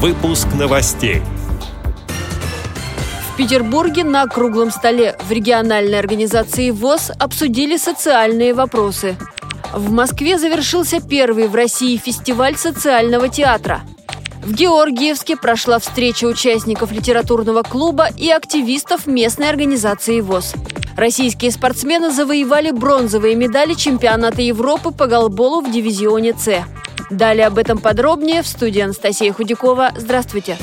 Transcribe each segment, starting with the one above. Выпуск новостей. В Петербурге на круглом столе в региональной организации ВОС обсудили социальные вопросы. В Москве завершился первый в России фестиваль социального театра. В Георгиевске прошла встреча участников литературного клуба и активистов местной организации ВОС. Российские спортсмены завоевали бронзовые медали чемпионата Европы по голболу в дивизионе С. Далее об этом подробнее в студии Анастасия Худякова. Здравствуйте.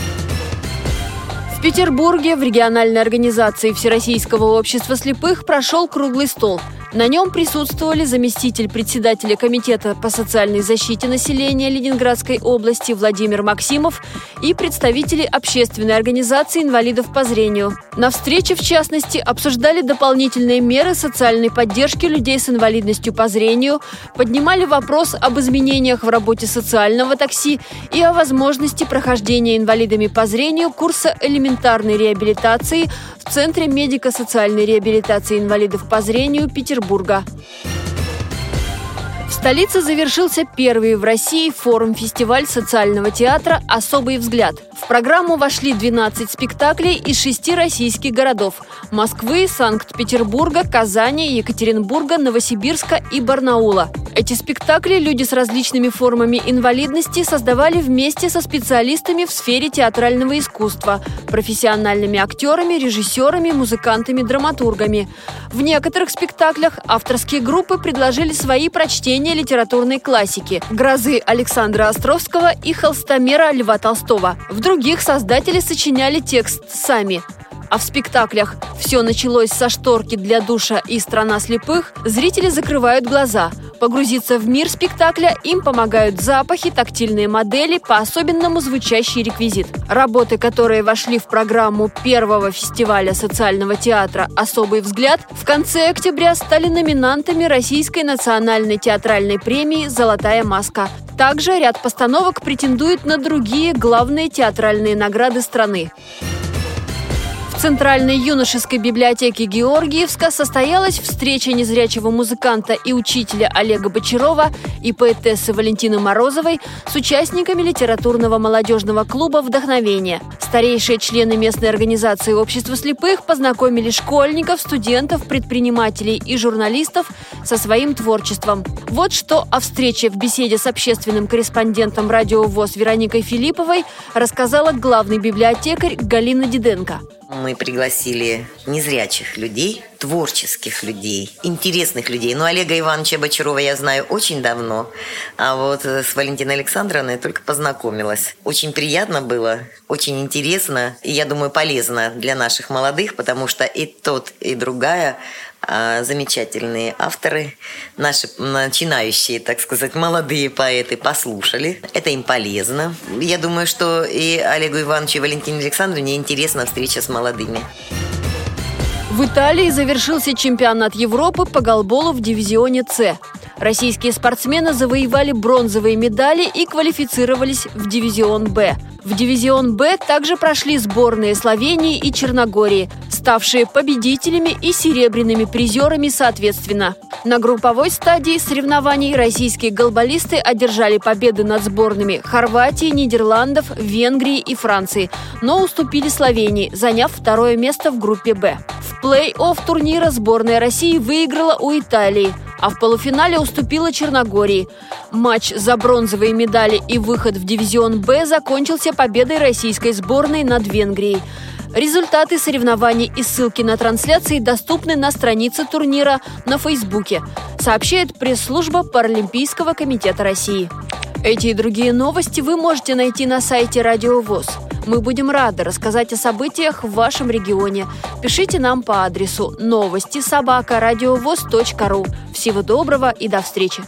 В Петербурге в региональной организации Всероссийского общества слепых прошел круглый стол. На нем присутствовали заместитель председателя Комитета по социальной защите населения Ленинградской области Владимир Максимов и представители общественной организации инвалидов по зрению. На встрече, в частности, обсуждали дополнительные меры социальной поддержки людей с инвалидностью по зрению, поднимали вопрос об изменениях в работе социального такси и о возможности прохождения инвалидами по зрению курса элементарной реабилитации в Центре медико-социальной реабилитации инвалидов по зрению Петербурга. В столице завершился первый в России форум-фестиваль социального театра «Особый взгляд». В программу вошли 12 спектаклей из 6 российских городов – Москвы, Санкт-Петербурга, Казани, Екатеринбурга, Новосибирска и Барнаула. Эти спектакли люди с различными формами инвалидности создавали вместе со специалистами в сфере театрального искусства, профессиональными актерами, режиссерами, музыкантами, драматургами. В некоторых спектаклях авторские группы предложили свои прочтения литературной классики «Грозы» Александра Островского и «Холстомера» Льва Толстого. В других создатели сочиняли текст сами. А в спектаклях «Все началось со шторки для душа» и «Страна слепых» зрители закрывают глаза. Погрузиться в мир спектакля им помогают запахи, тактильные модели, по-особенному звучащий реквизит. Работы, которые вошли в программу первого фестиваля социального театра «Особый взгляд», в конце октября стали номинантами Российской национальной театральной премии «Золотая маска». Также ряд постановок претендует на другие главные театральные награды страны. В Центральной юношеской библиотеке Георгиевска состоялась встреча незрячего музыканта и учителя Олега Бочарова и поэтессы Валентины Морозовой с участниками литературного молодежного клуба «Вдохновение». Старейшие члены местной организации общества слепых познакомили школьников, студентов, предпринимателей и журналистов со своим творчеством. Вот что о встрече в беседе с общественным корреспондентом радио ВОС Вероникой Филипповой рассказала главный библиотекарь Галина Диденко. Мы пригласили незрячих людей, творческих людей, интересных людей. Ну, Олега Ивановича Бочарова я знаю очень давно, а вот с Валентиной Александровной я только познакомилась. Очень приятно было, очень интересно и, я думаю, полезно для наших молодых, потому что и тот, и другая замечательные авторы, наши начинающие, так сказать, молодые поэты послушали. Это им полезно. Я думаю, что и Олегу Ивановичу, и Валентине Александровне интересна встреча с молодыми. В Италии завершился чемпионат Европы по голболу в дивизионе С. Российские спортсмены завоевали бронзовые медали и квалифицировались в дивизион Б. В дивизион Б также прошли сборные Словении и Черногории, ставшие победителями и серебряными призерами соответственно. На групповой стадии соревнований российские голболисты одержали победы над сборными Хорватии, Нидерландов, Венгрии и Франции, но уступили Словении, заняв второе место в группе Б. В плей-офф турнира сборная России выиграла у Италии, а в полуфинале уступила Черногории. Матч за бронзовые медали и выход в дивизион Б закончился победой российской сборной над Венгрией. Результаты соревнований и ссылки на трансляции доступны на странице турнира на Фейсбуке, сообщает пресс-служба Паралимпийского комитета России. Эти и другие новости вы можете найти на сайте Радио ВОС. Мы будем рады рассказать о событиях в вашем регионе. Пишите нам по адресу новости@радиовос.ру. Всего доброго и до встречи!